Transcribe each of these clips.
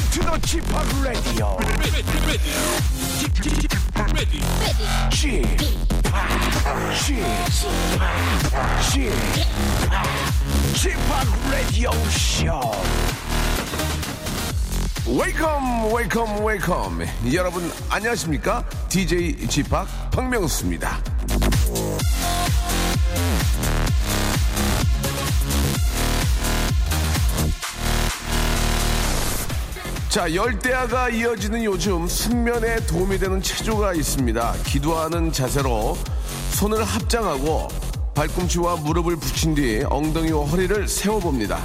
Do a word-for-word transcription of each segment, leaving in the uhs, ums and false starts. Welcome to the 지팍 Radio. 지팍 Radio Show. Welcome, welcome, welcome. 여러분 안녕하십니까? 디제이 지팍 박명수입니다. 자, 열대야가 이어지는 요즘 숙면에 도움이 되는 체조가 있습니다. 기도하는 자세로 손을 합장하고 발꿈치와 무릎을 붙인 뒤 엉덩이와 허리를 세워봅니다.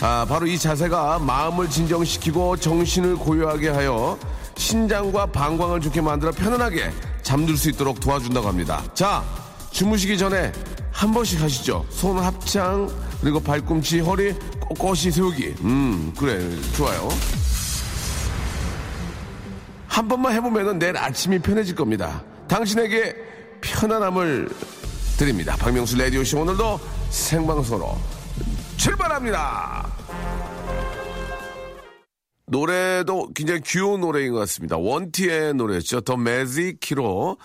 아, 바로 이 자세가 마음을 진정시키고 정신을 고요하게 하여 신장과 방광을 좋게 만들어 편안하게 잠들 수 있도록 도와준다고 합니다. 자, 주무시기 전에 한 번씩 하시죠. 손 합장, 그리고 발꿈치, 허리 꼿꼿이 세우기. 음, 그래, 좋아요. 한 번만 해보면 내일 아침이 편해질 겁니다. 당신에게 편안함을 드립니다. 박명수 라디오쇼 오늘도 생방송으로 출발합니다. 노래도 굉장히 귀여운 노래인 것 같습니다. 원티의 노래였죠. 더 매직 키로.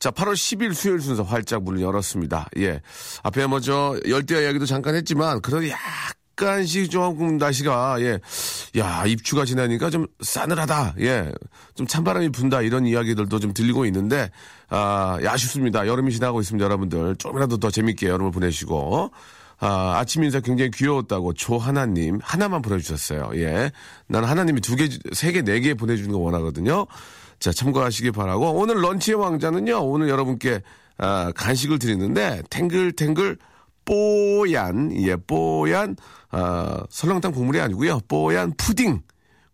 자, 팔월 십일 수요일 순서 활짝 문을 열었습니다. 예. 앞에 먼저 열대야 이야기도 잠깐 했지만, 그래도 약 약간씩 조금 날씨가, 예, 야, 입추가 지나니까 좀 싸늘하다, 예, 좀 찬바람이 분다, 이런 이야기들도 좀 들리고 있는데, 아, 예, 아쉽습니다. 여름이 지나고 있습니다, 여러분들. 조금이라도 더 재밌게 여름을 보내시고, 아, 아침 인사 굉장히 귀여웠다고 조하나님, 하나만 보내주셨어요. 예. 난 하나님이 두 개, 세 개, 네 개 보내주는 거 원하거든요. 자, 참고하시기 바라고, 오늘 런치의 왕자는요, 오늘 여러분께, 아, 간식을 드리는데, 탱글탱글, 뽀얀, 예, 뽀얀, 아, 설렁탕 국물이 아니고요. 뽀얀 푸딩.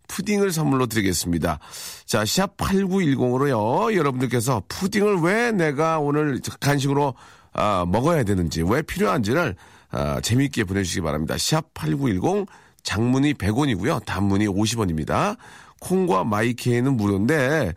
푸딩을 선물로 드리겠습니다. 자, 샵 팔구일공으로요. 여러분들께서 푸딩을 왜 내가 오늘 간식으로, 아, 먹어야 되는지, 왜 필요한지를, 아, 재미있게 보내주시기 바랍니다. 샵 팔구일공, 장문이 백 원이고요. 단문이 오십 원입니다. 콩과 마이케이는 무료인데,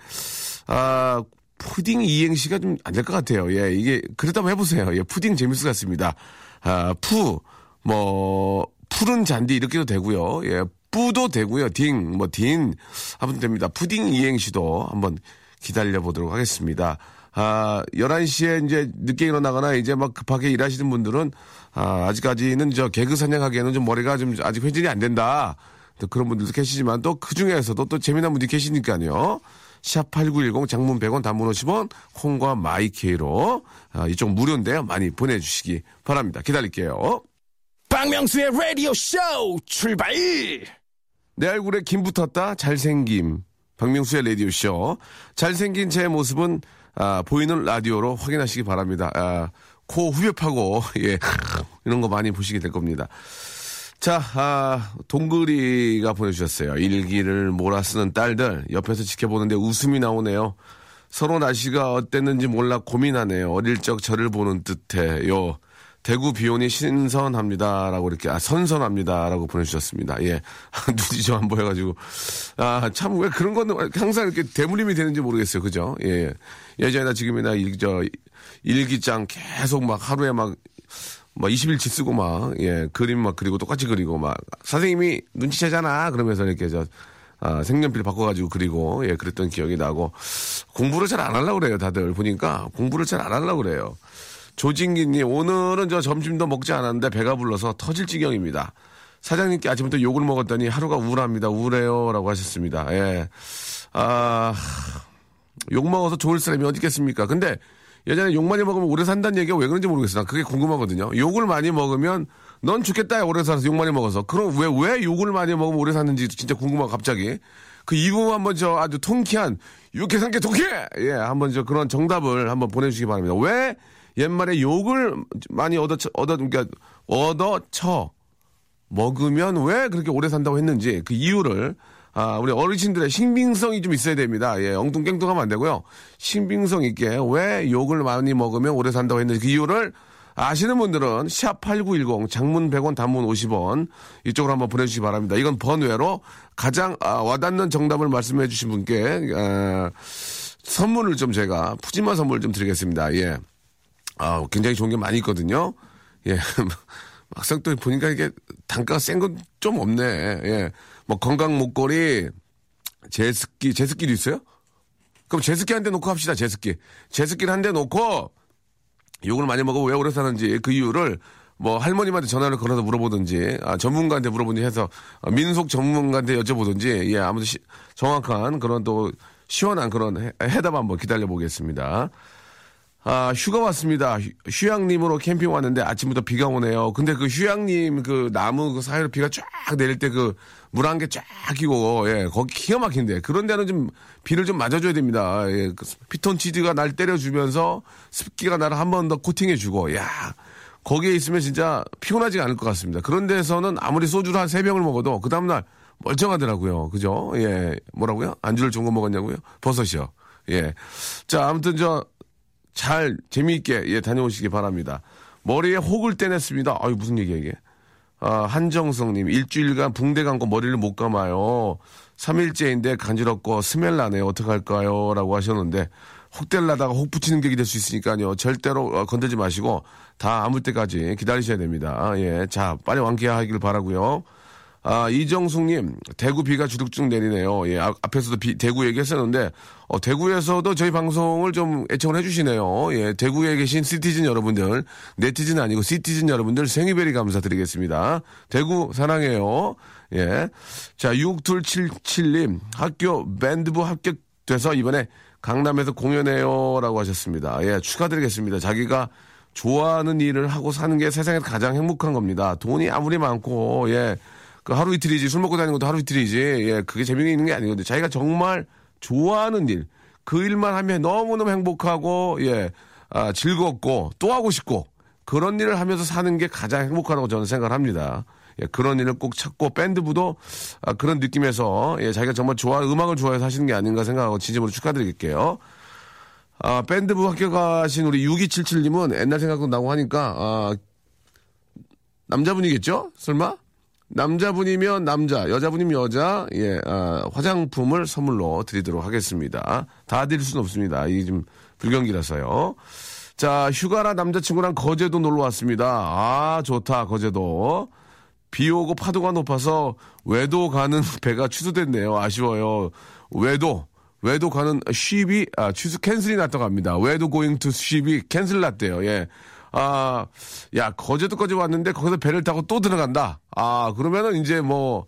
아, 푸딩 이행시가 좀 안 될 것 같아요. 예, 이게, 그래도 한번 해보세요. 예, 푸딩 재밌을 것 같습니다. 아, 푸, 뭐, 푸른 잔디 이렇게도 되고요. 예, 뿌도 되고요. 딩, 뭐, 딘 하면 됩니다. 푸딩 이행시도 한번 기다려보도록 하겠습니다. 아, 열한 시에 이제 늦게 일어나거나 이제 막 급하게 일하시는 분들은, 아, 아직까지는 저 개그 사냥하기에는 좀 머리가 좀 아직 회전이 안 된다. 또 그런 분들도 계시지만 또 그 중에서도 또 재미난 분들이 계시니까요. 샵 팔구일공 장문 백 원 단문 오십 원 콩과 마이케이로 아, 이쪽 무료인데요. 많이 보내주시기 바랍니다. 기다릴게요. 박명수의 라디오 쇼 출발. 내 얼굴에 김 붙었다 잘생김. 박명수의 라디오 쇼. 잘생긴 제 모습은 아, 보이는 라디오로 확인하시기 바랍니다. 아, 코 후벼파고 예, 이런 거 많이 보시게 될 겁니다. 자, 아, 동글이가 보내주셨어요. 일기를 몰아쓰는 딸들 옆에서 지켜보는데 웃음이 나오네요. 서로 날씨가 어땠는지 몰라 고민하네요. 어릴 적 저를 보는 듯해요. 대구 비온이 신선합니다라고 이렇게 아 선선합니다라고 보내주셨습니다. 예, 눈이 좀 안 보여가지고 아 참 왜 그런 건 항상 이렇게 대물림이 되는지 모르겠어요. 그죠? 예, 예전이나 지금이나 일, 저, 일기장 계속 막 하루에 막 막 이십 일치 쓰고 막, 예, 그림 막 그리고 똑같이 그리고 막, 선생님이 눈치채잖아. 그러면서 이렇게 저, 아, 색연필 바꿔가지고 그리고, 예, 그랬던 기억이 나고, 공부를 잘 안 하려고 그래요. 다들 보니까 공부를 잘 안 하려고 그래요. 조진기님, 오늘은 저 점심도 먹지 않았는데 배가 불러서 터질 지경입니다. 사장님께 아침부터 욕을 먹었더니 하루가 우울합니다. 우울해요. 라고 하셨습니다. 예. 아, 욕 먹어서 좋을 사람이 어디 있겠습니까? 근데, 예전에 욕 많이 먹으면 오래 산다는 얘기가 왜 그런지 모르겠어요. 난 그게 궁금하거든요. 욕을 많이 먹으면 넌 죽겠다 오래 살아서 욕 많이 먹어서. 그럼 왜, 왜 욕을 많이 먹으면 오래 사는지 진짜 궁금하고 갑자기. 그 이후 한번 저 아주 통쾌한 육해상쾌 통쾌! 예, 한번 저 그런 정답을 한번 보내주시기 바랍니다. 왜 옛말에 욕을 많이 얻어, 얻어, 그러니까 얻어쳐 먹으면 왜 그렇게 오래 산다고 했는지 그 이유를 아, 우리 어르신들의 신빙성이 좀 있어야 됩니다. 예, 엉뚱깽뚱하면 안 되고요. 신빙성 있게 왜 욕을 많이 먹으면 오래 산다고 했는지 그 이유를 아시는 분들은 샵 팔구일공 장문 백 원 단문 오십 원 이쪽으로 한번 보내주시기 바랍니다. 이건 번외로 가장 아, 와닿는 정답을 말씀해 주신 분께 아, 선물을 좀 제가 푸짐한 선물을 좀 드리겠습니다. 예, 아, 굉장히 좋은 게 많이 있거든요. 예, 막상 또 보니까 이게 단가가 센 건 좀 없네. 예. 뭐 건강 목걸이, 제습기, 제습기도 있어요? 그럼 제습기 한 대 놓고 합시다, 제습기. 제습기를 한 대 놓고, 욕을 많이 먹어 왜 오래 사는지 그 이유를 뭐 할머님한테 전화를 걸어서 물어보든지, 아, 전문가한테 물어보든지 해서, 아, 민속 전문가한테 여쭤보든지, 예, 아무튼 시, 정확한 그런 또 시원한 그런 해, 해답 한번 기다려보겠습니다. 아, 휴가 왔습니다. 휴양림으로 캠핑 왔는데 아침부터 비가 오네요. 근데 그 휴양림 그 나무 그 사이로 비가 쫙 내릴 때 그 물 한 개 쫙 끼고, 예, 거기 기가 막힌데. 그런 데는 좀 비를 좀 맞아줘야 됩니다. 예, 그 피톤치드가 날 때려주면서 습기가 나를 한 번 더 코팅해주고, 야 거기에 있으면 진짜 피곤하지가 않을 것 같습니다. 그런 데서는 아무리 소주를 한 세 병을 먹어도 그 다음날 멀쩡하더라고요. 그죠? 예, 뭐라고요? 안주를 좋은 거 먹었냐고요? 버섯이요. 예. 자, 아무튼 저, 잘 재미있게 예 다녀오시기 바랍니다. 머리에 혹을 떼냈습니다. 아유 무슨 얘기야 이게. 아, 한정성님 일주일간 붕대 감고 머리를 못 감아요. 삼 일째인데 간지럽고 스멜 나네요. 어떡할까요? 라고 하셨는데 혹 떼려다가 혹 붙이는 격이 될 수 있으니까요. 절대로 건들지 마시고 다 아물 때까지 기다리셔야 됩니다. 아, 예, 자 빨리 완쾌하길 바라고요. 아, 이정숙님, 대구 비가 주룩쭉 내리네요. 예, 앞에서도 비, 대구 얘기했었는데, 어, 대구에서도 저희 방송을 좀 애청을 해주시네요. 예, 대구에 계신 시티즌 여러분들, 네티즌 아니고 시티즌 여러분들 생이베리 감사드리겠습니다. 대구 사랑해요. 예. 자, 육이칠칠님, 학교 밴드부 합격돼서 이번에 강남에서 공연해요. 라고 하셨습니다. 예, 축하드리겠습니다. 자기가 좋아하는 일을 하고 사는 게 세상에서 가장 행복한 겁니다. 돈이 아무리 많고, 예. 하루 이틀이지 술 먹고 다니는 것도 하루 이틀이지 예 그게 재미있는 게 아니거든요. 자기가 정말 좋아하는 일 그 일만 하면 너무너무 행복하고 예 아, 즐겁고 또 하고 싶고 그런 일을 하면서 사는 게 가장 행복하다고 저는 생각을 합니다. 예, 그런 일을 꼭 찾고 밴드부도 아, 그런 느낌에서 예 자기가 정말 좋아 음악을 좋아해서 하시는 게 아닌가 생각하고 진심으로 축하드릴게요. 아 밴드부 합격하신 우리 육이칠칠님은 옛날 생각도 나고 하니까 아, 남자분이겠죠? 설마? 남자분이면 남자, 여자분이면 여자, 예, 아, 화장품을 선물로 드리도록 하겠습니다. 다 드릴 수는 없습니다. 이게 좀 불경기라서요. 자, 휴가라 남자친구랑 거제도 놀러 왔습니다. 아, 좋다, 거제도. 비 오고 파도가 높아서 외도 가는 배가 취소됐네요. 아쉬워요. 외도, 외도 가는 쉽이, 아, 취소, 캔슬이 났다고 합니다. 외도 going to 쉽이 캔슬 났대요. 예. 아, 야, 거제도까지 왔는데 거기서 배를 타고 또 들어간다. 아, 그러면은 이제 뭐,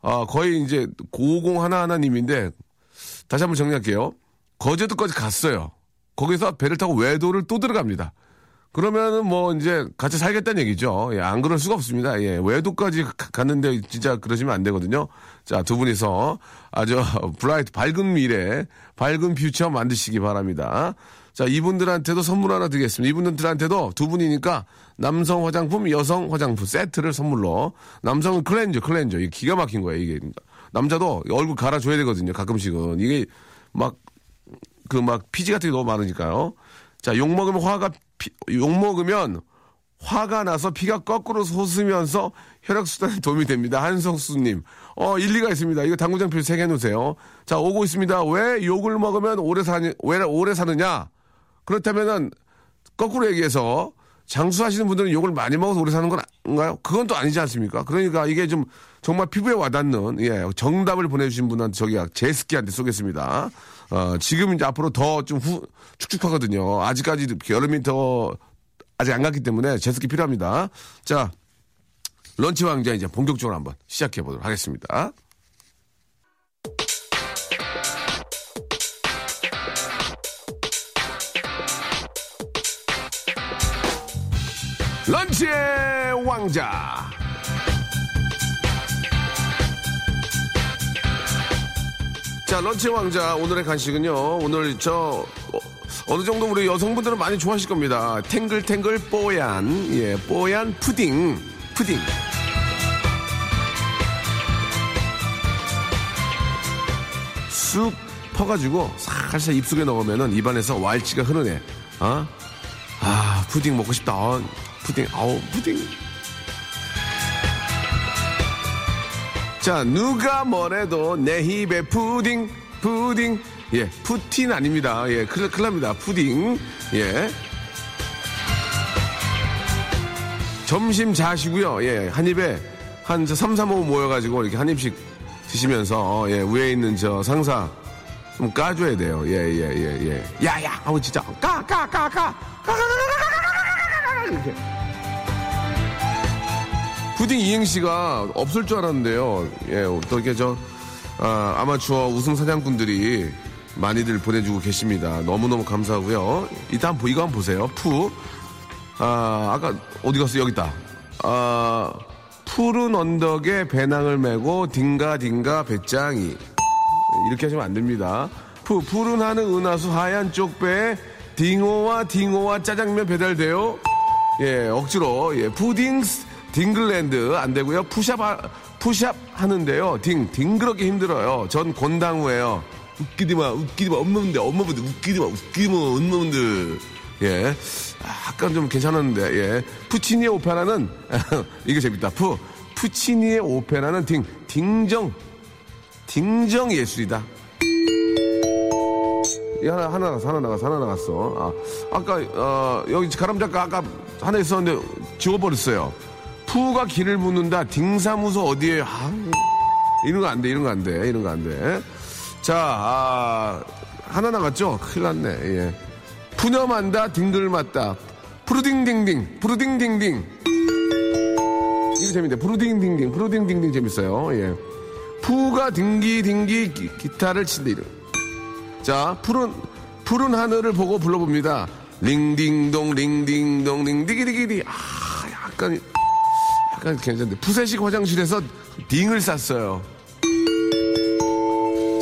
아, 거의 이제 고공 하나하나님인데, 다시 한번 정리할게요. 거제도까지 갔어요. 거기서 배를 타고 외도를 또 들어갑니다. 그러면은 뭐 이제 같이 살겠다는 얘기죠. 예, 안 그럴 수가 없습니다. 예, 외도까지 가, 갔는데 진짜 그러시면 안 되거든요. 자, 두 분이서 아주 브라이트, 밝은 미래, 밝은 퓨처 만드시기 바랍니다. 자, 이분들한테도 선물 하나 드리겠습니다. 이분들한테도 두 분이니까 남성 화장품, 여성 화장품 세트를 선물로. 남성은 클렌저, 클렌저. 이게 기가 막힌 거예요, 이게. 남자도 얼굴 갈아줘야 되거든요, 가끔씩은. 이게 막, 그 막 피지 같은 게 너무 많으니까요. 자, 욕먹으면 화가, 피, 욕먹으면 화가 나서 피가 거꾸로 솟으면서 혈액순환에 도움이 됩니다. 한성수님. 어, 일리가 있습니다. 이거 당구장 표 세 개 놓으세요. 자, 오고 있습니다. 왜 욕을 먹으면 오래 사니, 왜 오래 사느냐? 그렇다면은 거꾸로 얘기해서 장수하시는 분들은 욕을 많이 먹어서 오래 사는 건가요? 그건 또 아니지 않습니까? 그러니까 이게 좀 정말 피부에 와닿는 예 정답을 보내주신 분한테 저기 제습기한테 쏘겠습니다. 어, 지금 이제 앞으로 더 좀 축축하거든요. 아직까지 여름이 더 아직 안 갔기 때문에 제습기 필요합니다. 자 런치 왕자 이제 본격적으로 한번 시작해 보도록 하겠습니다. 런치의 왕자. 자, 런치의 왕자. 오늘의 간식은요. 오늘 저 어, 어느 정도 우리 여성분들은 많이 좋아하실 겁니다. 탱글탱글 뽀얀, 예, 뽀얀 푸딩, 푸딩. 쑥 퍼가지고 살살 입속에 넣으면은 입안에서 왈츠가 흐르네. 어? 아, 푸딩 먹고 싶다. 어. 푸딩, 아우, 푸딩. 자, 누가 뭐래도 내 입에 푸딩, 푸딩. 예, 푸틴 아닙니다. 예, 큰일, 큰일 납니다. 푸딩. 예. 점심 자시고요. 예, 한 입에 한 삼, 사, 오 모여가지고 이렇게 한 입씩 드시면서, 예, 위에 있는 저 상사 좀 까줘야 돼요. 예, 예, 예, 예. 야, 야, 아우, 진짜. 까, 까, 까, 까, 까, 까, 까, 까, 까, 까, 까, 이렇게. 푸딩 이행시가 없을 줄 알았는데요. 예, 또 이렇게 저, 아, 아마추어 우승 사냥꾼들이 많이들 보내주고 계십니다. 너무너무 감사하고요. 이따 한번, 이거 한번 보세요. 푸. 아, 아까 어디 갔어? 여기 있다. 아, 푸른 언덕에 배낭을 메고 딩가딩가 배짱이. 이렇게 하시면 안 됩니다. 푸, 푸른 하늘 은하수 하얀 쪽배에 딩어와 딩어와 짜장면 배달돼요. 예, 억지로, 예, 푸딩스, 딩글랜드 안 되고요. 푸샵, 하, 푸샵 하는데요. 딩, 딩그럽게 힘들어요. 전 곤당우예요. 웃기디마, 웃기디마, 엄마분들, 엄마분들, 웃기디마, 웃기디마, 엄마분들. 예. 약간 좀 괜찮았는데, 예. 푸치니의 오페라는, 이게 재밌다. 푸, 푸치니의 오페라는 딩, 딩정. 딩정 예술이다. 하나, 하나 나갔어, 하나 나갔어, 하나 나갔어. 아, 아까, 어, 여기 가람작가 아까 하나 있었는데 지워버렸어요. 푸가 길을 묻는다. 딩사무소 어디에요? 아, 이런 거 안 돼, 이런 거 안 돼, 이런 거 안 돼. 자, 아, 하나 나갔죠? 큰일 났네, 예. 푸념한다, 딩글맞다. 푸르딩딩딩, 푸르딩딩딩. 이거 재밌네. 푸르딩딩딩, 푸르딩딩딩 재밌어요, 예. 푸가 딩기 딩기 기, 기타를 친다 이름. 자, 푸른 푸른 하늘을 보고 불러봅니다. 링딩동 링딩동 링디기디기디. 아, 약간 약간 괜찮은데. 푸세식 화장실에서 딩을 쌌어요.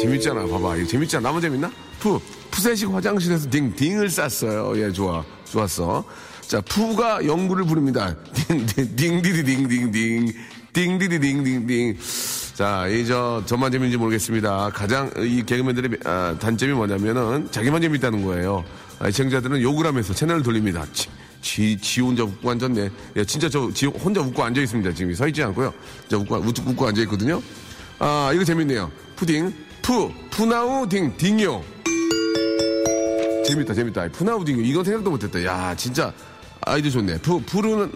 재밌잖아, 봐봐. 이거 재밌잖아. 나만 재밌나? 푸 푸세식 화장실에서 딩 딩을 쌌어요. 예, 좋아, 좋았어. 자, 푸가 영구를 부릅니다. 딩딩디디딩딩딩 딩디디딩딩딩. 자, 이, 저, 저만 재미인지 모르겠습니다. 가장, 이 개그맨들의 아, 단점이 뭐냐면은, 자기만 재밌다는 거예요. 아, 시청자들은 욕을 하면서 채널을 돌립니다. 지, 지, 지 혼자 웃고 앉았네. 야, 진짜 저, 지 혼자 웃고 앉아 있습니다. 지금 서 있지 않고요. 저 웃고, 웃고, 웃고 앉아 있거든요. 아, 이거 재밌네요. 푸딩, 푸, 푸나우 딩, 딩요. 재밌다, 재밌다. 푸나우 딩요. 이건 생각도 못했다. 야, 진짜, 아이디 좋네. 푸, 푸르는,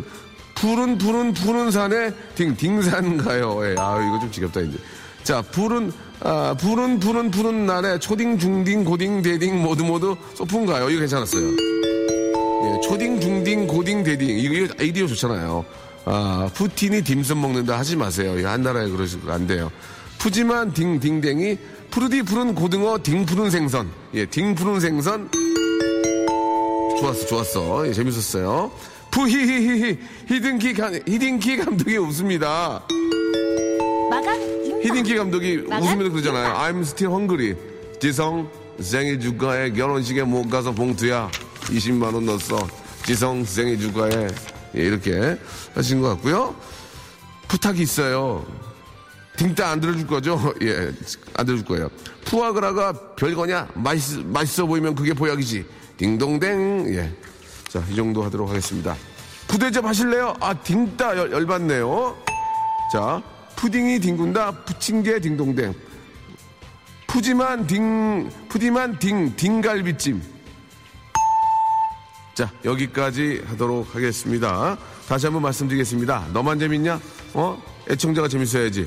푸른 푸른 푸른 산에 딩 딩산 가요. 예, 아 이거 좀 지겹다 이제. 자, 푸른 아 푸른 푸른 푸른 날에 초딩 중딩 고딩 대딩 모두 모두 소풍 가요. 이거 괜찮았어요. 예, 초딩 중딩 고딩 대딩 이거 아이디어 좋잖아요. 아 푸틴이 딤섬 먹는다 하지 마세요. 예, 한 나라에 그러시면 안 돼요. 푸지만 딩 딩댕이 푸르디 푸른 고등어 딩 푸른 생선. 예, 딩 푸른 생선 좋았어 좋았어. 예, 재밌었어요. 푸히히히히 히딩키 감 히딩키 감독이 웃습니다. 마감. 히딩키 감독이 웃으면서 그러잖아요. 인마. I'm still hungry. 지성 생일 축하해. 결혼식에 못 가서 봉투야. 이십만 원 넣었어. 지성 생일 축하해. 예, 이렇게 하신 것 같고요. 부탁이 있어요. 딩따 안 들어줄 거죠? 예, 안 들어줄 거예요. 푸아그라가 별거냐? 맛있 맛있어 보이면 그게 보약이지. 딩동댕. 예. 자, 이 정도 하도록 하겠습니다. 부대접 하실래요? 아, 딩따 열, 열받네요. 자, 푸딩이 딩군다. 부침개 딩동댕. 푸지만 딩, 푸디만 딩, 딩갈비찜. 자, 여기까지 하도록 하겠습니다. 다시 한번 말씀드리겠습니다. 너만 재밌냐? 어? 애청자가 재밌어야지.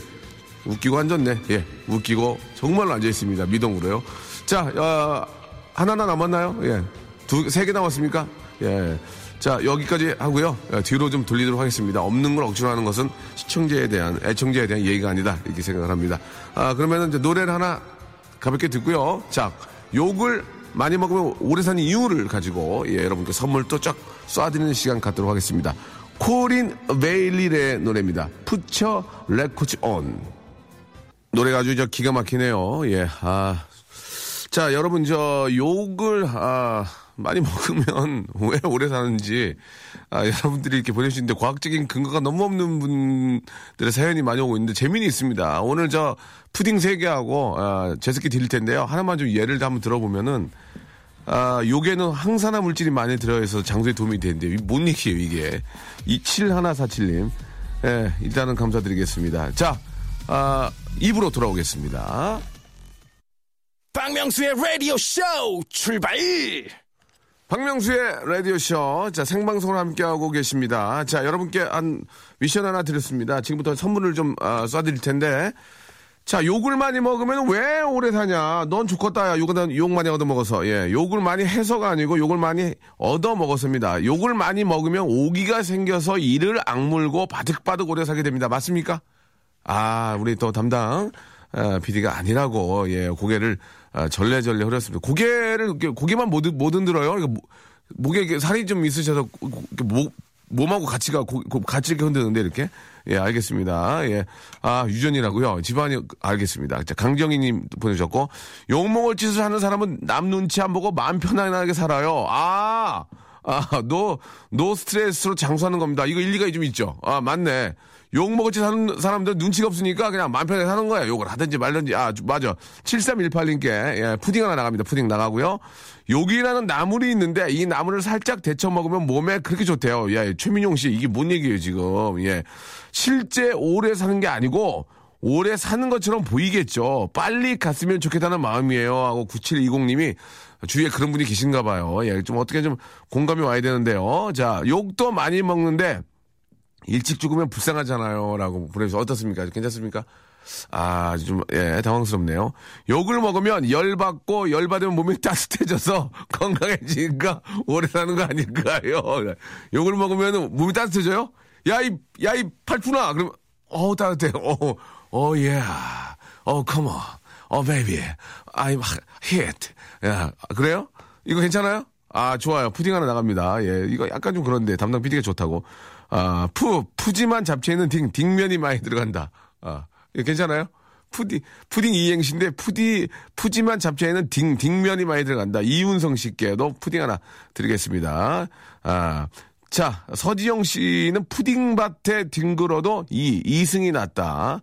웃기고 앉았네. 예, 웃기고 정말로 앉아있습니다. 미동으로요. 자, 어, 하나나 남았나요? 예, 두, 세 개 남았습니까? 예. 자, 여기까지 하고요. 예, 뒤로 좀 돌리도록 하겠습니다. 없는 걸 억지로 하는 것은 시청자에 대한, 애청자에 대한 예의가 아니다. 이렇게 생각을 합니다. 아, 그러면은 이제 노래를 하나 가볍게 듣고요. 자, 욕을 많이 먹으면 오래 사는 이유를 가지고, 예, 여러분께 선물 또 쫙 쏴드리는 시간 갖도록 하겠습니다. 코린 베일리의 노래입니다. Put Your Records On. 노래가 아주 저 기가 막히네요. 예, 아. 자, 여러분, 저, 욕을, 아. 많이 먹으면 왜 오래 사는지, 아, 여러분들이 이렇게 보내주시는데 과학적인 근거가 너무 없는 분들의 사연이 많이 오고 있는데 재미는 있습니다. 오늘 저 푸딩 세 개하고, 아, 제습기 드릴 텐데요. 하나만 좀 예를 한번 들어보면은, 아, 요게는 항산화 물질이 많이 들어있어서 장소에 도움이 되는데, 뭔 얘기예요, 이게. 이칠일사칠님. 예, 일단은 감사드리겠습니다. 자, 아, 입으로 돌아오겠습니다. 박명수의 라디오 쇼 출발! 박명수의 라디오쇼. 자, 생방송을 함께하고 계십니다. 자, 여러분께 한 미션 하나 드렸습니다. 지금부터 선물을 좀, 어, 쏴드릴 텐데, 자, 욕을 많이 먹으면 왜 오래 사냐. 넌 죽겠다. 욕은 욕 많이 얻어먹어서. 예, 욕을 많이 해서가 아니고 욕을 많이 얻어먹었습니다. 욕을 많이 먹으면 오기가 생겨서 이를 악물고 바득바득 오래 살게 됩니다. 맞습니까? 아, 우리 또 담당 아, 피디가 아니라고 예, 고개를 아, 절레절레 흐렸습니다. 고개를 고개만 못, 못 흔들어요. 그러니까 모, 목에 살이 좀 있으셔서 목 몸하고 같이 가, 고, 같이 이렇게 흔드는데, 이렇게. 예, 알겠습니다. 예. 아, 유전이라고요? 집안이, 알겠습니다. 자, 강정희 님 보내주셨고. 욕먹을 짓을 하는 사람은 남 눈치 안 보고 마음 편안하게 살아요. 아, 아, 노, 노 스트레스로 장수하는 겁니다. 이거 일리가 좀 있죠? 아, 맞네. 욕먹을 짓 하는 사람들은 눈치가 없으니까 그냥 마음 편하게 사는 거예요. 욕을 하든지 말든지. 아, 맞아. 칠삼일팔 님께, 예, 푸딩 하나 나갑니다. 푸딩 나가고요. 욕이라는 나물이 있는데 이 나물을 살짝 데쳐 먹으면 몸에 그렇게 좋대요. 야, 최민용 씨 이게 뭔 얘기예요 지금? 예, 실제 오래 사는 게 아니고 오래 사는 것처럼 보이겠죠. 빨리 갔으면 좋겠다는 마음이에요. 하고 구칠이공 님이 주위에 그런 분이 계신가 봐요. 예, 좀 어떻게 좀 공감이 와야 되는데요. 자, 욕도 많이 먹는데 일찍 죽으면 불쌍하잖아요.라고 보내주셔서 어떻습니까? 괜찮습니까? 아, 좀, 예, 당황스럽네요. 욕을 먹으면 열받고, 열받으면 몸이 따뜻해져서 건강해지니까 오래 사는 거 아닐까요? 욕을 먹으면 몸이 따뜻해져요? 야, 이, 야, 이 팔푼아! 그럼, 어 따뜻해. 어, 어, 예. 어, come on. 어, baby. I'm hit. 야, 그래요? 이거 괜찮아요? 아, 좋아요. 푸딩 하나 나갑니다. 예, 이거 약간 좀 그런데, 담당 피디가 좋다고. 아, 푸, 푸짐한 잡채에는 딩, 딩면이 많이 들어간다. 아. 괜찮아요? 푸디, 푸딩 이행시인데, 푸디, 푸짐한 잡채에는 딩, 딩면이 많이 들어간다. 이윤성 씨께도 푸딩 하나 드리겠습니다. 아, 자, 서지영 씨는 푸딩밭에 뒹굴어도 이, 이승이 났다.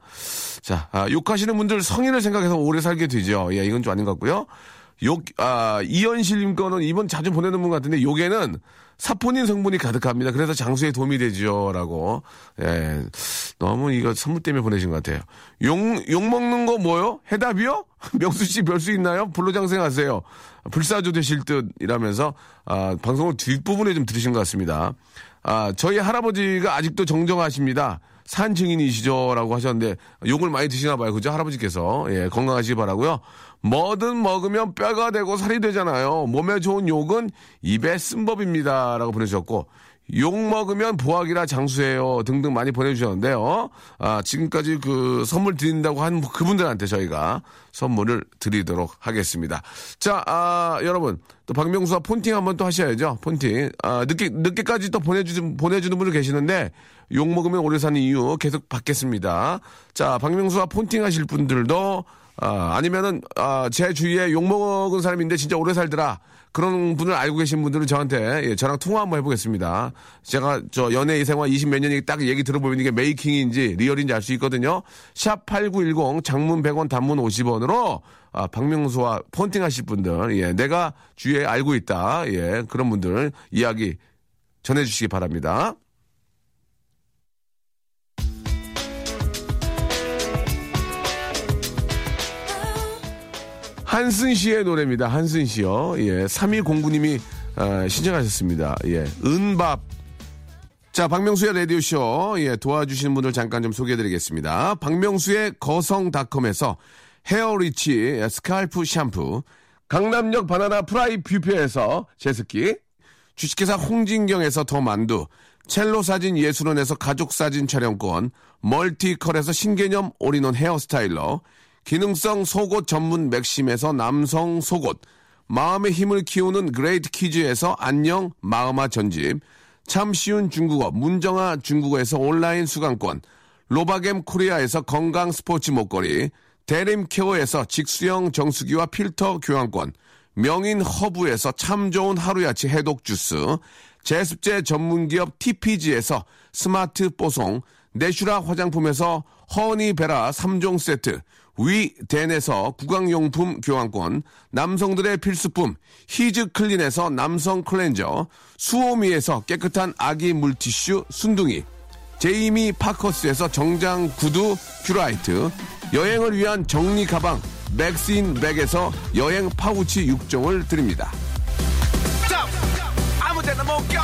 자, 아, 욕하시는 분들 성인을 생각해서 오래 살게 되죠. 예, 이건 좀 아닌 것 같고요. 욕, 아, 이현실님 거는 이번 자주 보내는 분 같은데, 욕에는 사포닌 성분이 가득합니다. 그래서 장수에 도움이 되죠. 라고. 예. 너무 이거 선물 때문에 보내신 것 같아요. 욕, 욕 먹는 거 뭐요? 해답이요? 명수씨 별 수 있나요? 불로장생 하세요. 불사조 되실 듯 이라면서, 아, 방송을 뒷부분에 좀 들으신 것 같습니다. 아, 저희 할아버지가 아직도 정정하십니다. 산 증인이시죠? 라고 하셨는데, 욕을 많이 드시나 봐요. 그죠? 할아버지께서. 예, 건강하시기 바라고요. 뭐든 먹으면 뼈가 되고 살이 되잖아요. 몸에 좋은 욕은 입에 쓴 법입니다. 라고 보내주셨고, 욕 먹으면 보약이라 장수예요. 등등 많이 보내주셨는데요. 아, 지금까지 그 선물 드린다고 한 그분들한테 저희가 선물을 드리도록 하겠습니다. 자, 아, 여러분. 또 박명수와 폰팅 한번 또 하셔야죠. 폰팅. 아, 늦게, 늦게까지 또 보내주, 보내주는 분들 계시는데, 욕 먹으면 오래 사는 이유 계속 받겠습니다. 자, 박명수와 폰팅 하실 분들도, 아, 아니면은, 아, 제 주위에 욕 먹은 사람인데 진짜 오래 살더라. 그런 분을 알고 계신 분들은 저한테, 예, 저랑 통화 한번 해보겠습니다. 제가 저 연예인 생활 이십몇 년이 딱 얘기 들어보면 이게 메이킹인지 리얼인지 알 수 있거든요. 샵팔구일공 장문 백 원 단문 오십 원으로, 아, 박명수와 폰팅 하실 분들, 예, 내가 주위에 알고 있다. 예, 그런 분들 이야기 전해주시기 바랍니다. 한승 씨의 노래입니다. 한승 씨요. 예. 삼이공구 님이 어, 신청하셨습니다. 예. 은밥. 자, 박명수의 라디오쇼. 예. 도와주시는 분들 잠깐 좀 소개해드리겠습니다. 박명수의 거성닷컴에서 헤어리치 스칼프 샴푸. 강남역 바나나 프라이 뷔페에서 제습기. 주식회사 홍진경에서 더 만두. 첼로 사진 예술원에서 가족 사진 촬영권. 멀티컬에서 신개념 올인원 헤어스타일러. 기능성 속옷 전문 맥심에서 남성 속옷, 마음의 힘을 키우는 그레이트 키즈에서 안녕 마음아 전집, 참 쉬운 중국어 문정아 중국어에서 온라인 수강권, 로바겜 코리아에서 건강 스포츠 목걸이, 대림케어에서 직수형 정수기와 필터 교환권, 명인 허브에서 참 좋은 하루야치 해독 주스, 제습제 전문기업 티피지에서 스마트 뽀송, 내슈라 화장품에서 허니베라 삼 종 세트, 위덴에서 구강용품 교환권, 남성들의 필수품 히즈클린에서 남성 클렌저, 수오미에서 깨끗한 아기 물티슈 순둥이, 제이미 파커스에서 정장 구두 큐라이트, 여행을 위한 정리 가방 맥스인 백에서 여행 파우치 육 종을 드립니다. 아무데나 못 껴!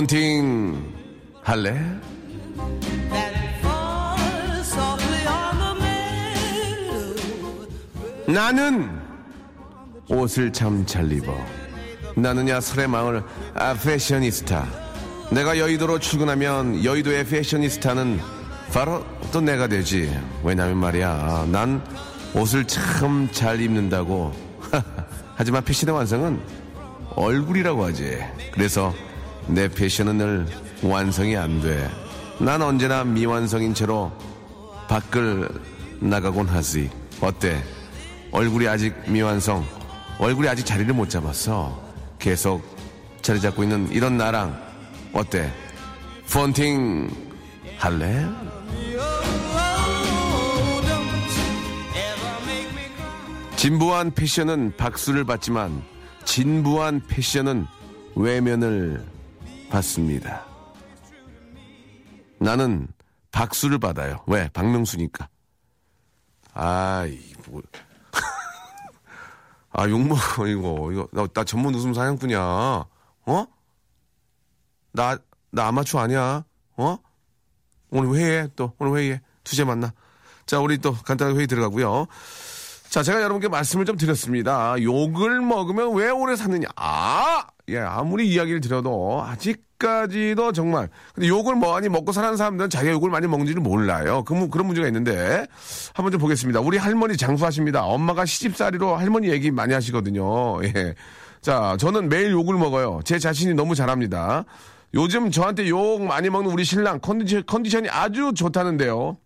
카운팅 할래? 나는 옷을 참 잘 입어. 나느냐 설해망을 아 패셔니스타. 내가 여의도로 출근하면 여의도의 패셔니스타는 바로 또 내가 되지. 왜냐면 말이야, 난 옷을 참 잘 입는다고 하지만 패션의 완성은 얼굴이라고 하지. 그래서 내 패션은 늘 완성이 안 돼. 난 언제나 미완성인 채로 밖을 나가곤 하지. 어때? 얼굴이 아직 미완성, 얼굴이 아직 자리를 못 잡았어. 계속 자리 잡고 있는 이런 나랑 어때? 펀팅 할래? 진부한 패션은 박수를 받지만 진부한 패션은 외면을 받습니다. 나는 박수를 받아요. 왜? 박명수니까. 아이 뭐... 아, 욕먹어, 이거. 이거, 나, 나 전문 웃음 사냥꾼이야. 어? 나, 나 아마추어 아니야. 어? 오늘 회의해, 또. 오늘 회의해. 투제 만나. 자, 우리 또 간단하게 회의 들어가고요. 자, 제가 여러분께 말씀을 좀 드렸습니다. 욕을 먹으면 왜 오래 사느냐. 아! 예, 아무리 이야기를 드려도 아직까지도 정말. 근데 욕을 많이 먹고 사는 사람들은 자기가 욕을 많이 먹는지를 몰라요. 그, 그런 문제가 있는데 한번 좀 보겠습니다. 우리 할머니 장수하십니다. 엄마가 시집살이로 할머니 얘기 많이 하시거든요. 예. 자, 저는 매일 욕을 먹어요. 제 자신이 너무 잘합니다. 요즘 저한테 욕 많이 먹는 우리 신랑 컨디션, 컨디션이 아주 좋다는데요.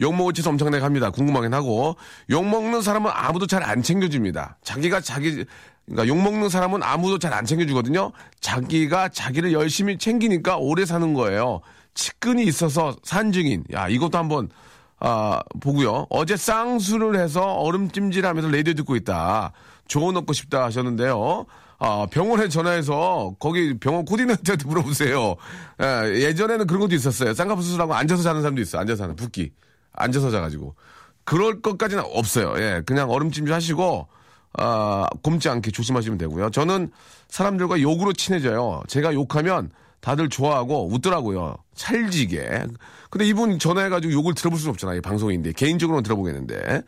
욕먹을 짓 엄청나게 합니다. 궁금하긴 하고. 욕먹는 사람은 아무도 잘 안 챙겨줍니다. 자기가 자기, 그러니까 욕먹는 사람은 아무도 잘 안 챙겨주거든요. 자기가 자기를 열심히 챙기니까 오래 사는 거예요. 측근이 있어서 산 증인. 야, 이것도 한번, 아, 보고요. 어제 쌍수를 해서 얼음찜질 하면서 라디오 듣고 있다. 조언 얻고 싶다 하셨는데요. 아, 병원에 전화해서 거기 병원 코디네이터한테 물어보세요. 예, 예전에는 그런 것도 있었어요. 쌍꺼풀 수술하고 앉아서 자는 사람도 있어요. 앉아서 자는, 붓기. 앉아서 자가지고. 그럴 것까지는 없어요. 예, 그냥 얼음찜질 하시고, 아, 곪지 않게 조심하시면 되고요. 저는 사람들과 욕으로 친해져요. 제가 욕하면 다들 좋아하고 웃더라고요. 찰지게. 근데 이분 전화해가지고 욕을 들어볼 수는 없잖아요. 방송인데. 개인적으로는 들어보겠는데.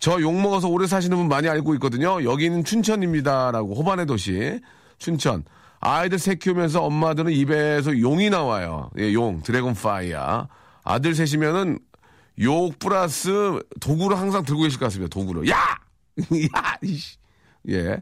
저 욕먹어서 오래 사시는 분 많이 알고 있거든요. 여기는 춘천입니다라고. 호반의 도시. 춘천. 아이들 새 키우면서 엄마들은 입에서 용이 나와요. 예, 용. 드래곤 파이어. 아들 셋이면은 욕 플러스 도구를 항상 들고 계실 것 같습니다. 도구를. 야! 야! 이씨. 예.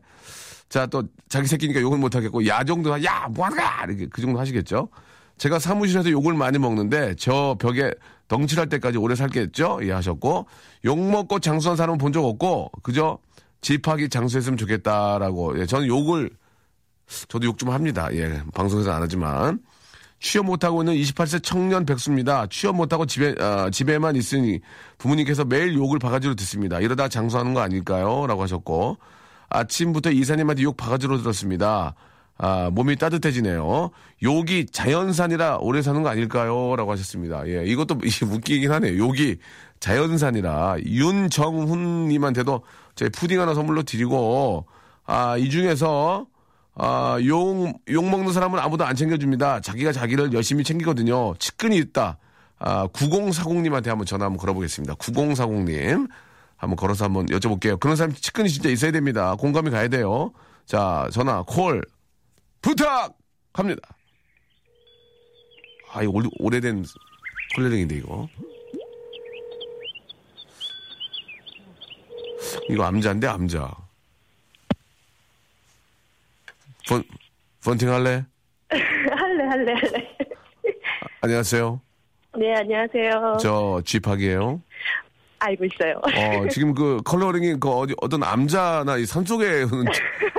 자, 또 자기 새끼니까 욕은 못하겠고, 야 정도, 야! 뭐하는 거야! 이렇게 그 정도 하시겠죠. 제가 사무실에서 욕을 많이 먹는데 저 벽에 덩치할 때까지 오래 살겠죠? 예, 하셨고. 욕먹고 장수한 사람은 본 적 없고, 그저 집하기 장수했으면 좋겠다라고. 예, 저는 욕을, 저도 욕 좀 합니다. 예, 방송에서 안 하지만. 취업 못하고 있는 이십팔 세 청년 백수입니다. 취업 못하고 집에, 어, 집에만 있으니 부모님께서 매일 욕을 바가지로 듣습니다. 이러다 장수하는 거 아닐까요? 라고 하셨고. 아침부터 이사님한테 욕 바가지로 들었습니다. 아, 몸이 따뜻해지네요. 욕이 자연산이라 오래 사는 거 아닐까요? 라고 하셨습니다. 예, 이것도 웃기긴 하네요. 욕이 자연산이라. 윤정훈님한테도 제 푸딩 하나 선물로 드리고, 아, 이 중에서, 아, 욕, 욕 먹는 사람은 아무도 안 챙겨줍니다. 자기가 자기를 열심히 챙기거든요. 측근이 있다. 아, 구공사공님한테 한번 전화 한번 걸어보겠습니다. 구공사공님. 한번 걸어서 한번 여쭤볼게요. 그런 사람 측근이 진짜 있어야 됩니다. 공감이 가야 돼요. 자, 전화, 콜, 부탁합니다. 아, 이거 오래, 오래된 콜레링인데, 이거. 이거 암자인데, 암자. 펀, 펀팅 할래? 할래, 할래, 할래. 아, 안녕하세요. 네, 안녕하세요. 저, 쥐팍이에요. 알고 있어요. 어, 지금 그 컬러링이 그 어디, 어떤 암자나 이 산 속에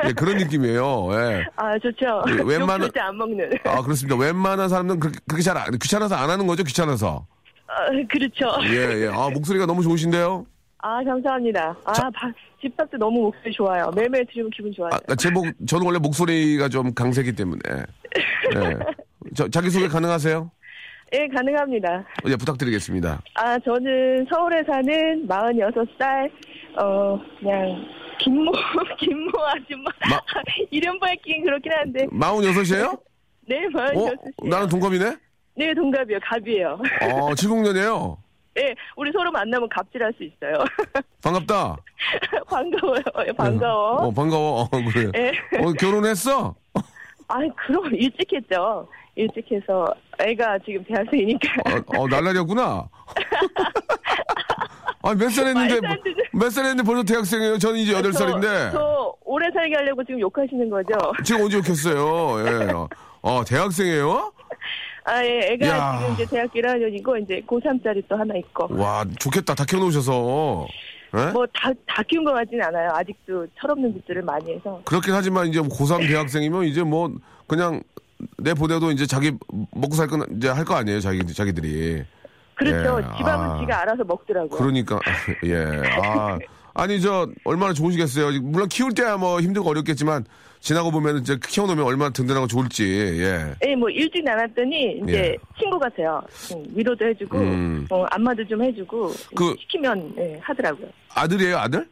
예, 그런 느낌이에요. 예. 아, 좋죠. 예, 웬만한. 절대 안 먹는. 아, 그렇습니다. 웬만한 사람들은 그렇게, 그렇게 잘, 안, 귀찮아서 안 하는 거죠? 귀찮아서. 아, 그렇죠. 예, 예. 아, 목소리가 너무 좋으신데요? 아, 감사합니다. 아, 자, 박, 집밥 때 너무 목소리 좋아요. 매일매일 들으면 기분 좋아요. 아, 제 목, 저는 원래 목소리가 좀 강세기 때문에. 예. 저, 자기소개 가능하세요? 예, 가능합니다. 예, 부탁드리겠습니다. 아, 저는 서울에 사는 마흔여섯 살, 어, 그냥, 김모, 김모 아줌마. 마... 이름 밝히긴 그렇긴 한데. 마흔여섯이에요? 네, 마흔여섯. 어? 나랑 동갑이네? 네, 동갑이요. 갑이에요. 아, 칠십 년이에요? 네, 우리 서로 만나면 갑질할 수 있어요. 반갑다. 반가워요. 예, 반가워. 네. 어, 반가워. 어, 그래. 네. 어, 결혼했어? 아니, 그럼 일찍 했죠. 일찍 해서 애가 지금 대학생이니까. 어, 어 날라리였구나. 아, 몇 살 했는데, 몇 살 했는데 벌써 대학생이에요? 저는 이제 여덟 살인데. 저, 저 오래 살게 하려고 지금 욕하시는 거죠? 아, 지금 언제 욕했어요? 예. 아, 대학생이에요? 아, 예. 애가 야. 지금 이제 대학교 일 학년이고, 이제 고삼짜리 또 하나 있고. 와, 좋겠다. 다 키워놓으셔서. 네? 뭐, 다, 다 키운 것 같진 않아요. 아직도 철없는 짓들을 많이 해서. 그렇긴 하지만, 이제 고삼 대학생이면 이제 뭐, 그냥 내 보내도 이제 자기 먹고 살 건, 이제 할 거 아니에요. 자기, 자기들이. 그렇죠. 예. 집안은 아. 지가 알아서 먹더라고요. 그러니까, 예. 아. 아니, 저, 얼마나 좋으시겠어요. 물론 키울 때야 뭐 힘들고 어렵겠지만, 지나고 보면 이제 키워놓으면 얼마나 든든하고 좋을지, 예. 예, 뭐 일찍 나눴더니, 이제 예. 친구 같아요. 위로도 해주고, 음. 어, 안마도 좀 해주고, 그, 시키면, 예, 하더라고요. 아들이에요, 아들?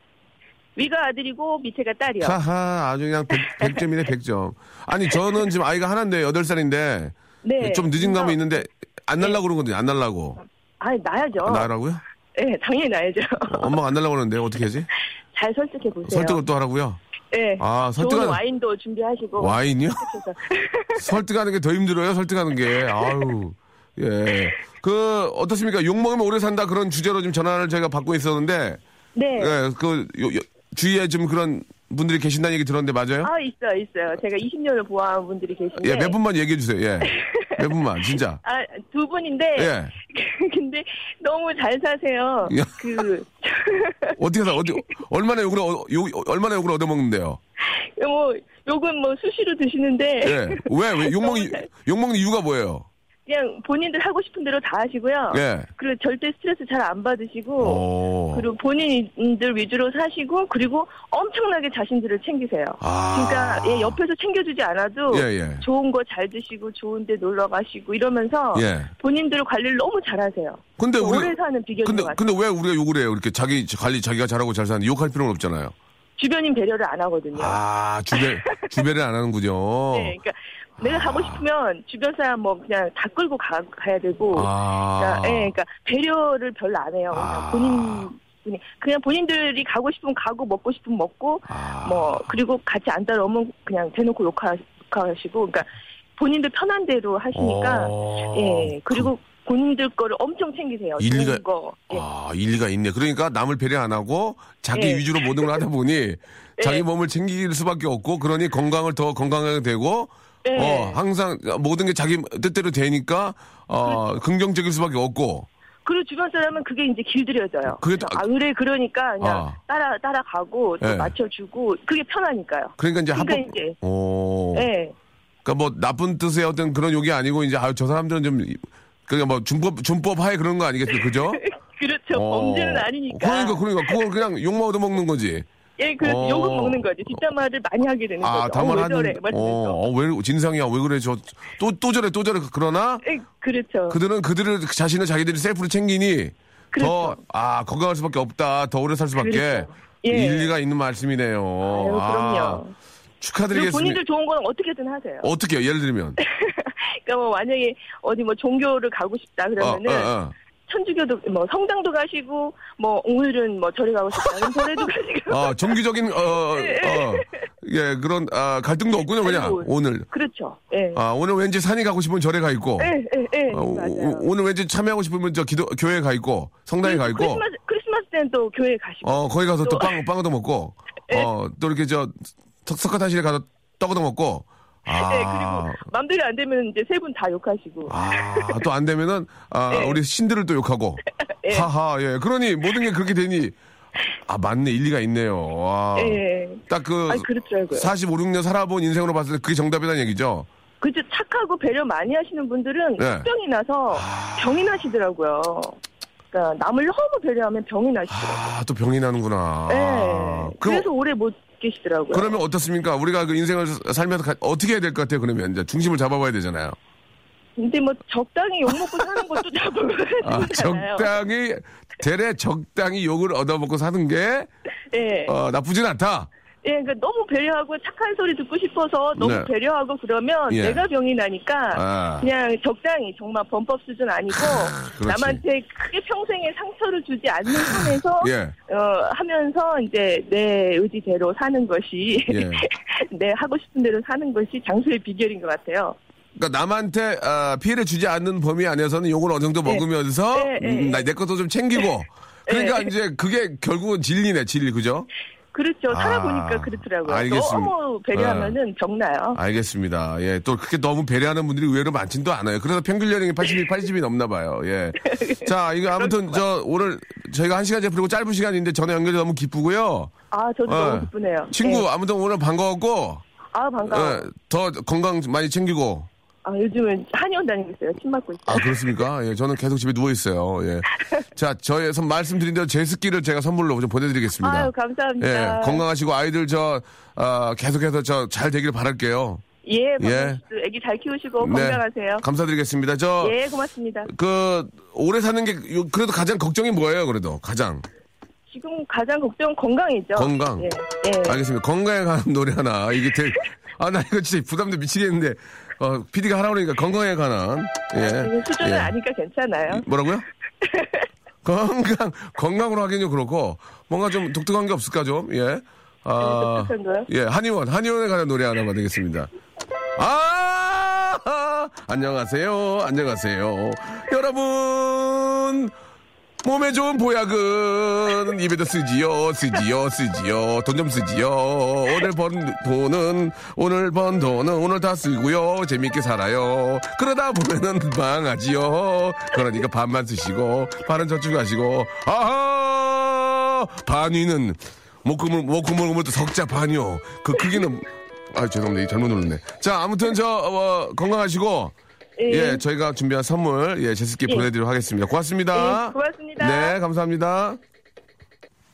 위가 아들이고, 밑에가 딸이요. 하하, 아주 그냥 백 점이네, 백 점. 아니, 저는 지금 아이가 하나인데, 여덟 살인데, 네. 좀 늦은 감이 있는데, 안 날라고 네. 그러거든요, 안 날라고. 아니, 나야죠. 아, 나라고요? 예, 네, 당연히 나야죠. 어, 엄마가 안 날라고 그러는데, 어떻게 하지? 잘 설득해 보세요. 설득을 또 하라고요? 네. 아, 설득하는. 와인도 준비하시고. 와인이요? 설득하는 게 더 힘들어요, 설득하는 게. 아유. 예. 그, 어떻습니까? 욕먹으면 오래 산다 그런 주제로 지금 전화를 저희가 받고 있었는데. 네. 예, 그, 요, 요, 주위에 좀 그런 분들이 계신다는 얘기 들었는데 맞아요? 아, 있어요, 있어요. 제가 이십 년을 보아한 분들이 계신데. 예, 몇 분만 얘기해 주세요, 예. 몇 분만, 진짜. 아, 두 분인데. 예. 근데 너무 잘 사세요. 야. 그. 어떻게 사, 어디, 얼마나 욕을, 욕, 얼마나 욕을 얻어먹는데요? 뭐, 욕은 뭐 수시로 드시는데. 예. 왜, 왜, 욕먹는, 잘... 욕먹는 이유가 뭐예요? 그냥 본인들 하고 싶은 대로 다 하시고요. 예. 그리고 절대 스트레스 잘 안 받으시고, 오. 그리고 본인들 위주로 사시고, 그리고 엄청나게 자신들을 챙기세요. 아. 그러니까 예, 옆에서 챙겨주지 않아도 예, 예. 좋은 거 잘 드시고, 좋은데 놀러 가시고 이러면서 예. 본인들 관리를 너무 잘하세요. 근데 우리 오래 사는 비결인 근데, 것 같아요. 근데 왜 우리가 욕을 해요? 이렇게 자기 관리 자기가 잘하고 잘 사는데 욕할 필요는 없잖아요. 주변인 배려를 안 하거든요. 아, 주배 주배를 안 하는군요. 네, 그러니까. 내가 가고 싶으면 주변 사람 뭐 그냥 다 끌고 가, 가야 되고, 아~ 그러니까, 예, 그러니까 배려를 별로 안 해요. 그냥 아~ 본인 그냥 본인들이 가고 싶으면 가고 먹고 싶으면 먹고, 아~ 뭐 그리고 같이 안 따라오면 그냥 대놓고 욕하시고, 그러니까 본인들 편한 대로 하시니까, 예, 그리고 본인들 거를 엄청 챙기세요. 일리가 거. 예. 아, 일리가 있네. 그러니까 남을 배려 안 하고 자기 예. 위주로 모든 걸 하다 보니 예. 자기 몸을 챙길 수밖에 없고, 그러니 건강을 더 건강하게 되고. 네. 어, 항상 모든 게 자기 뜻대로 되니까 어, 그렇죠. 긍정적일 수밖에 없고. 그리고 주변 사람은 그게 이제 길들여져요. 그게 다, 아, 그래 그러니까 그냥 아. 따라 따라가고 또 네. 맞춰주고 그게 편하니까요. 그러니까 이제 그러니까 합법. 이제. 오. 네. 그러니까 뭐 나쁜 뜻의 어떤 그런 욕이 아니고 이제 아유 저 사람들은 좀 그러니까 뭐 준법 준법하에 그런 거 아니겠어요, 그죠? 그렇죠. 어. 범죄는 아니니까. 그러니까 그러니까 그걸 그냥 욕만 얻어먹는 거지. 예, 그래서 어... 욕은 먹는 거지. 뒷담화를 많이 하게 되는 아, 거죠. 아, 담화를 하는. 어, 어, 왜 진상이야? 왜 그래? 저 또 또 저래 또 저래. 그러나. 예, 그렇죠. 그들은 그들을 자신을 자기들이 셀프로 챙기니 그렇죠. 더 아 건강할 수밖에 없다. 더 오래 살 수밖에. 그렇죠. 예. 일리가 있는 말씀이네요. 아유, 그럼요. 아, 축하드리겠습니다. 본인들 좋은 건 어떻게든 하세요. 어떻게요? 예를 들면. 그러니까 뭐 만약에 어디 뭐 종교를 가고 싶다 그러면은. 어, 어, 어. 천주교도 뭐 성당도 가시고 뭐 오늘은 뭐 절에 가고 싶다는 절에도 가시고 아 정기적인 어어 예, 어, 예, 그런 아 갈등도 없군요. 그냥 아이고, 오늘 그렇죠. 예. 아 오늘 왠지 산에 가고 싶으면 절에 가 있고 예, 예, 예. 아, 오, 오늘 왠지 참여하고 싶으면 저 기도 교회에 가 있고 성당에 예, 가 있고 크리스마스, 크리스마스 때는 또 교회에 가시고 어 거기 가서 또 빵 빵도 먹고 예. 어 또 이렇게 저 석가탄실에 가서 떡도 먹고 아. 네, 그리고, 맘대로 안 되면 이제 세 분 다 욕하시고. 아, 또 안 되면은, 아, 네. 우리 신들을 또 욕하고. 네. 하하, 예. 그러니, 모든 게 그렇게 되니, 아, 맞네. 일리가 있네요. 아. 네. 딱 그, 아니, 그렇더라고요. 사십오, 육 년 살아본 인생으로 봤을 때 그게 정답이라는 얘기죠. 그죠. 착하고 배려 많이 하시는 분들은 네. 병이 나서 아. 병이 나시더라고요. 그러니까, 남을 너무 배려하면 병이 나시더라고요. 아, 또 병이 나는구나. 네. 아. 그래서 그럼... 오래 못, 계시더라고요. 그러면 어떻습니까? 우리가 그 인생을 살면서 가, 어떻게 해야 될 것 같아요? 그러면 이제 중심을 잡아봐야 되잖아요. 근데 뭐 적당히 욕 먹고 사는 것도 잡아봐야 되잖아요. 아, 적당히 대래 적당히 욕을 얻어먹고 사는 게 네. 어, 나쁘진 않다. 예, 그러니까 너무 배려하고 착한 소리 듣고 싶어서 너무 네. 배려하고 그러면 예. 내가 병이 나니까 아. 그냥 적당히 정말 범법 수준 아니고 아, 남한테 크게 평생에 상처를 주지 않는 선에서 예. 어, 하면서 이제 내 의지대로 사는 것이 예. 내 하고 싶은 대로 사는 것이 장수의 비결인 것 같아요. 그러니까 남한테 아, 피해를 주지 않는 범위 안에서는 욕을 어느 정도 먹으면서 네. 네. 음, 나 내 것도 좀 챙기고 그러니까 네. 이제 그게 결국은 진리네 진리 그죠? 그렇죠. 살아보니까 아, 그렇더라고요. 알겠습니다. 너무 배려하면은 아, 병나요. 알겠습니다. 예, 또 그렇게 너무 배려하는 분들이 의외로 많지도 않아요. 그래서 평균 연령이 팔십이, 팔십이 넘나 봐요. 예. 자, 이거 아무튼 저 오늘 저희가 한 시간째 부르고 짧은 시간인데 전화 연결이 너무 기쁘고요. 아, 저도 예. 너무 기쁘네요. 친구 네. 아무튼 오늘 반가웠고. 아, 반가워. 예, 더 건강 많이 챙기고. 아, 요즘은 한의원 다니고 있어요. 침 맞고 있어요. 아, 그렇습니까? 예, 저는 계속 집에 누워있어요. 예. 자, 저의 선 말씀드린 대로 제습기를 제가 선물로 좀 보내드리겠습니다. 아유, 감사합니다. 예, 건강하시고 아이들 저, 아, 계속해서 저 잘 되길 바랄게요. 예, 예. 애기 잘 키우시고 건강하세요. 네, 감사드리겠습니다. 저. 예, 고맙습니다. 그, 오래 사는 게, 그래도 가장 걱정이 뭐예요, 그래도? 가장. 지금 가장 걱정은 건강이죠. 건강. 예. 예. 알겠습니다. 건강에 관한 노래 하나. 이게 되게. 아, 나 이거 진짜 부담도 미치겠는데. 어, 피디가 하라고 그러니까 건강에 관한. 예. 수준은 예. 아니까 괜찮아요. 뭐라고요? 건강, 건강으로 하긴 좀 그렇고, 뭔가 좀 독특한 게 없을까 좀, 예. 아. 네, 독특한 거요? 예, 한의원, 한의원에 관한 노래 하나 만들겠습니다. 아! 아! 안녕하세요, 안녕하세요. 여러분! 몸에 좋은 보약은 입에도 쓰지요, 쓰지요, 쓰지요. 돈 좀 쓰지요. 오늘 번 돈은, 오늘 번 돈은 오늘 다 쓰고요. 재밌게 살아요. 그러다 보면은 망하지요. 그러니까 반만 쓰시고, 반은 저축하시고, 아하! 반위는, 목구물, 목구물, 또 석자 반요. 그 크기는, 아, 죄송합니다. 잘못 눌렀네. 자, 아무튼 저, 어, 건강하시고, 예. 예, 저희가 준비한 선물, 예, 제습기 예. 보내드리도록 하겠습니다. 고맙습니다. 예, 고맙습니다. 네, 감사합니다.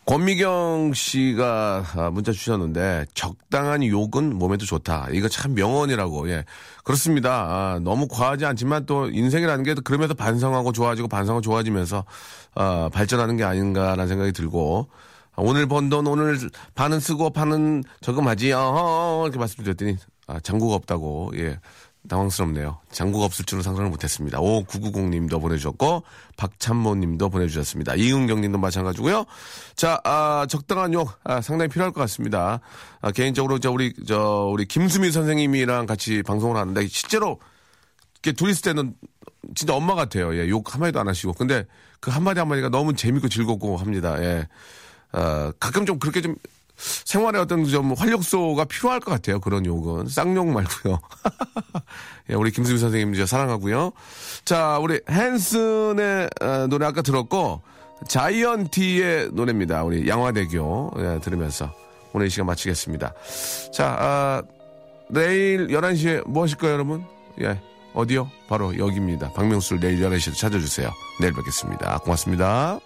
권미경 씨가 문자 주셨는데, 적당한 욕은 몸에도 좋다. 이거 참 명언이라고, 예. 그렇습니다. 아, 너무 과하지 않지만 또 인생이라는 게 그러면서 반성하고 좋아지고 반성하고 좋아지면서, 아, 발전하는 게 아닌가라는 생각이 들고, 오늘 번 돈 오늘 반은 쓰고 반은 저금하지, 어허, 이렇게 말씀드렸더니, 아, 장구가 없다고, 예. 당황스럽네요. 장구가 없을 줄은 상상을 못했습니다. 오구구공 님도 보내주셨고 박찬모님도 보내주셨습니다. 이은경님도 마찬가지고요. 자, 아, 적당한 욕 아, 상당히 필요할 것 같습니다. 아, 개인적으로 저 우리 저 우리 김수미 선생님이랑 같이 방송을 하는데 실제로 이렇게 둘이 있을 때는 진짜 엄마 같아요. 예, 욕 한마디도 안 하시고 근데 그 한마디 한마디가 너무 재밌고 즐겁고 합니다. 예, 아, 가끔 좀 그렇게 좀 생활에 어떤 좀 활력소가 필요할 것 같아요. 그런 욕은. 쌍욕 말고요. 예, 우리 김수미 선생님 저 사랑하고요. 자, 우리 헨슨의 어, 노래 아까 들었고 자이언티의 노래입니다. 우리 양화대교 예, 들으면서 오늘 이 시간 마치겠습니다. 자, 아, 내일 열한 시에 뭐 하실까요, 여러분? 예, 어디요? 바로 여기입니다. 박명수를 내일 열한 시에 찾아주세요. 내일 뵙겠습니다. 고맙습니다.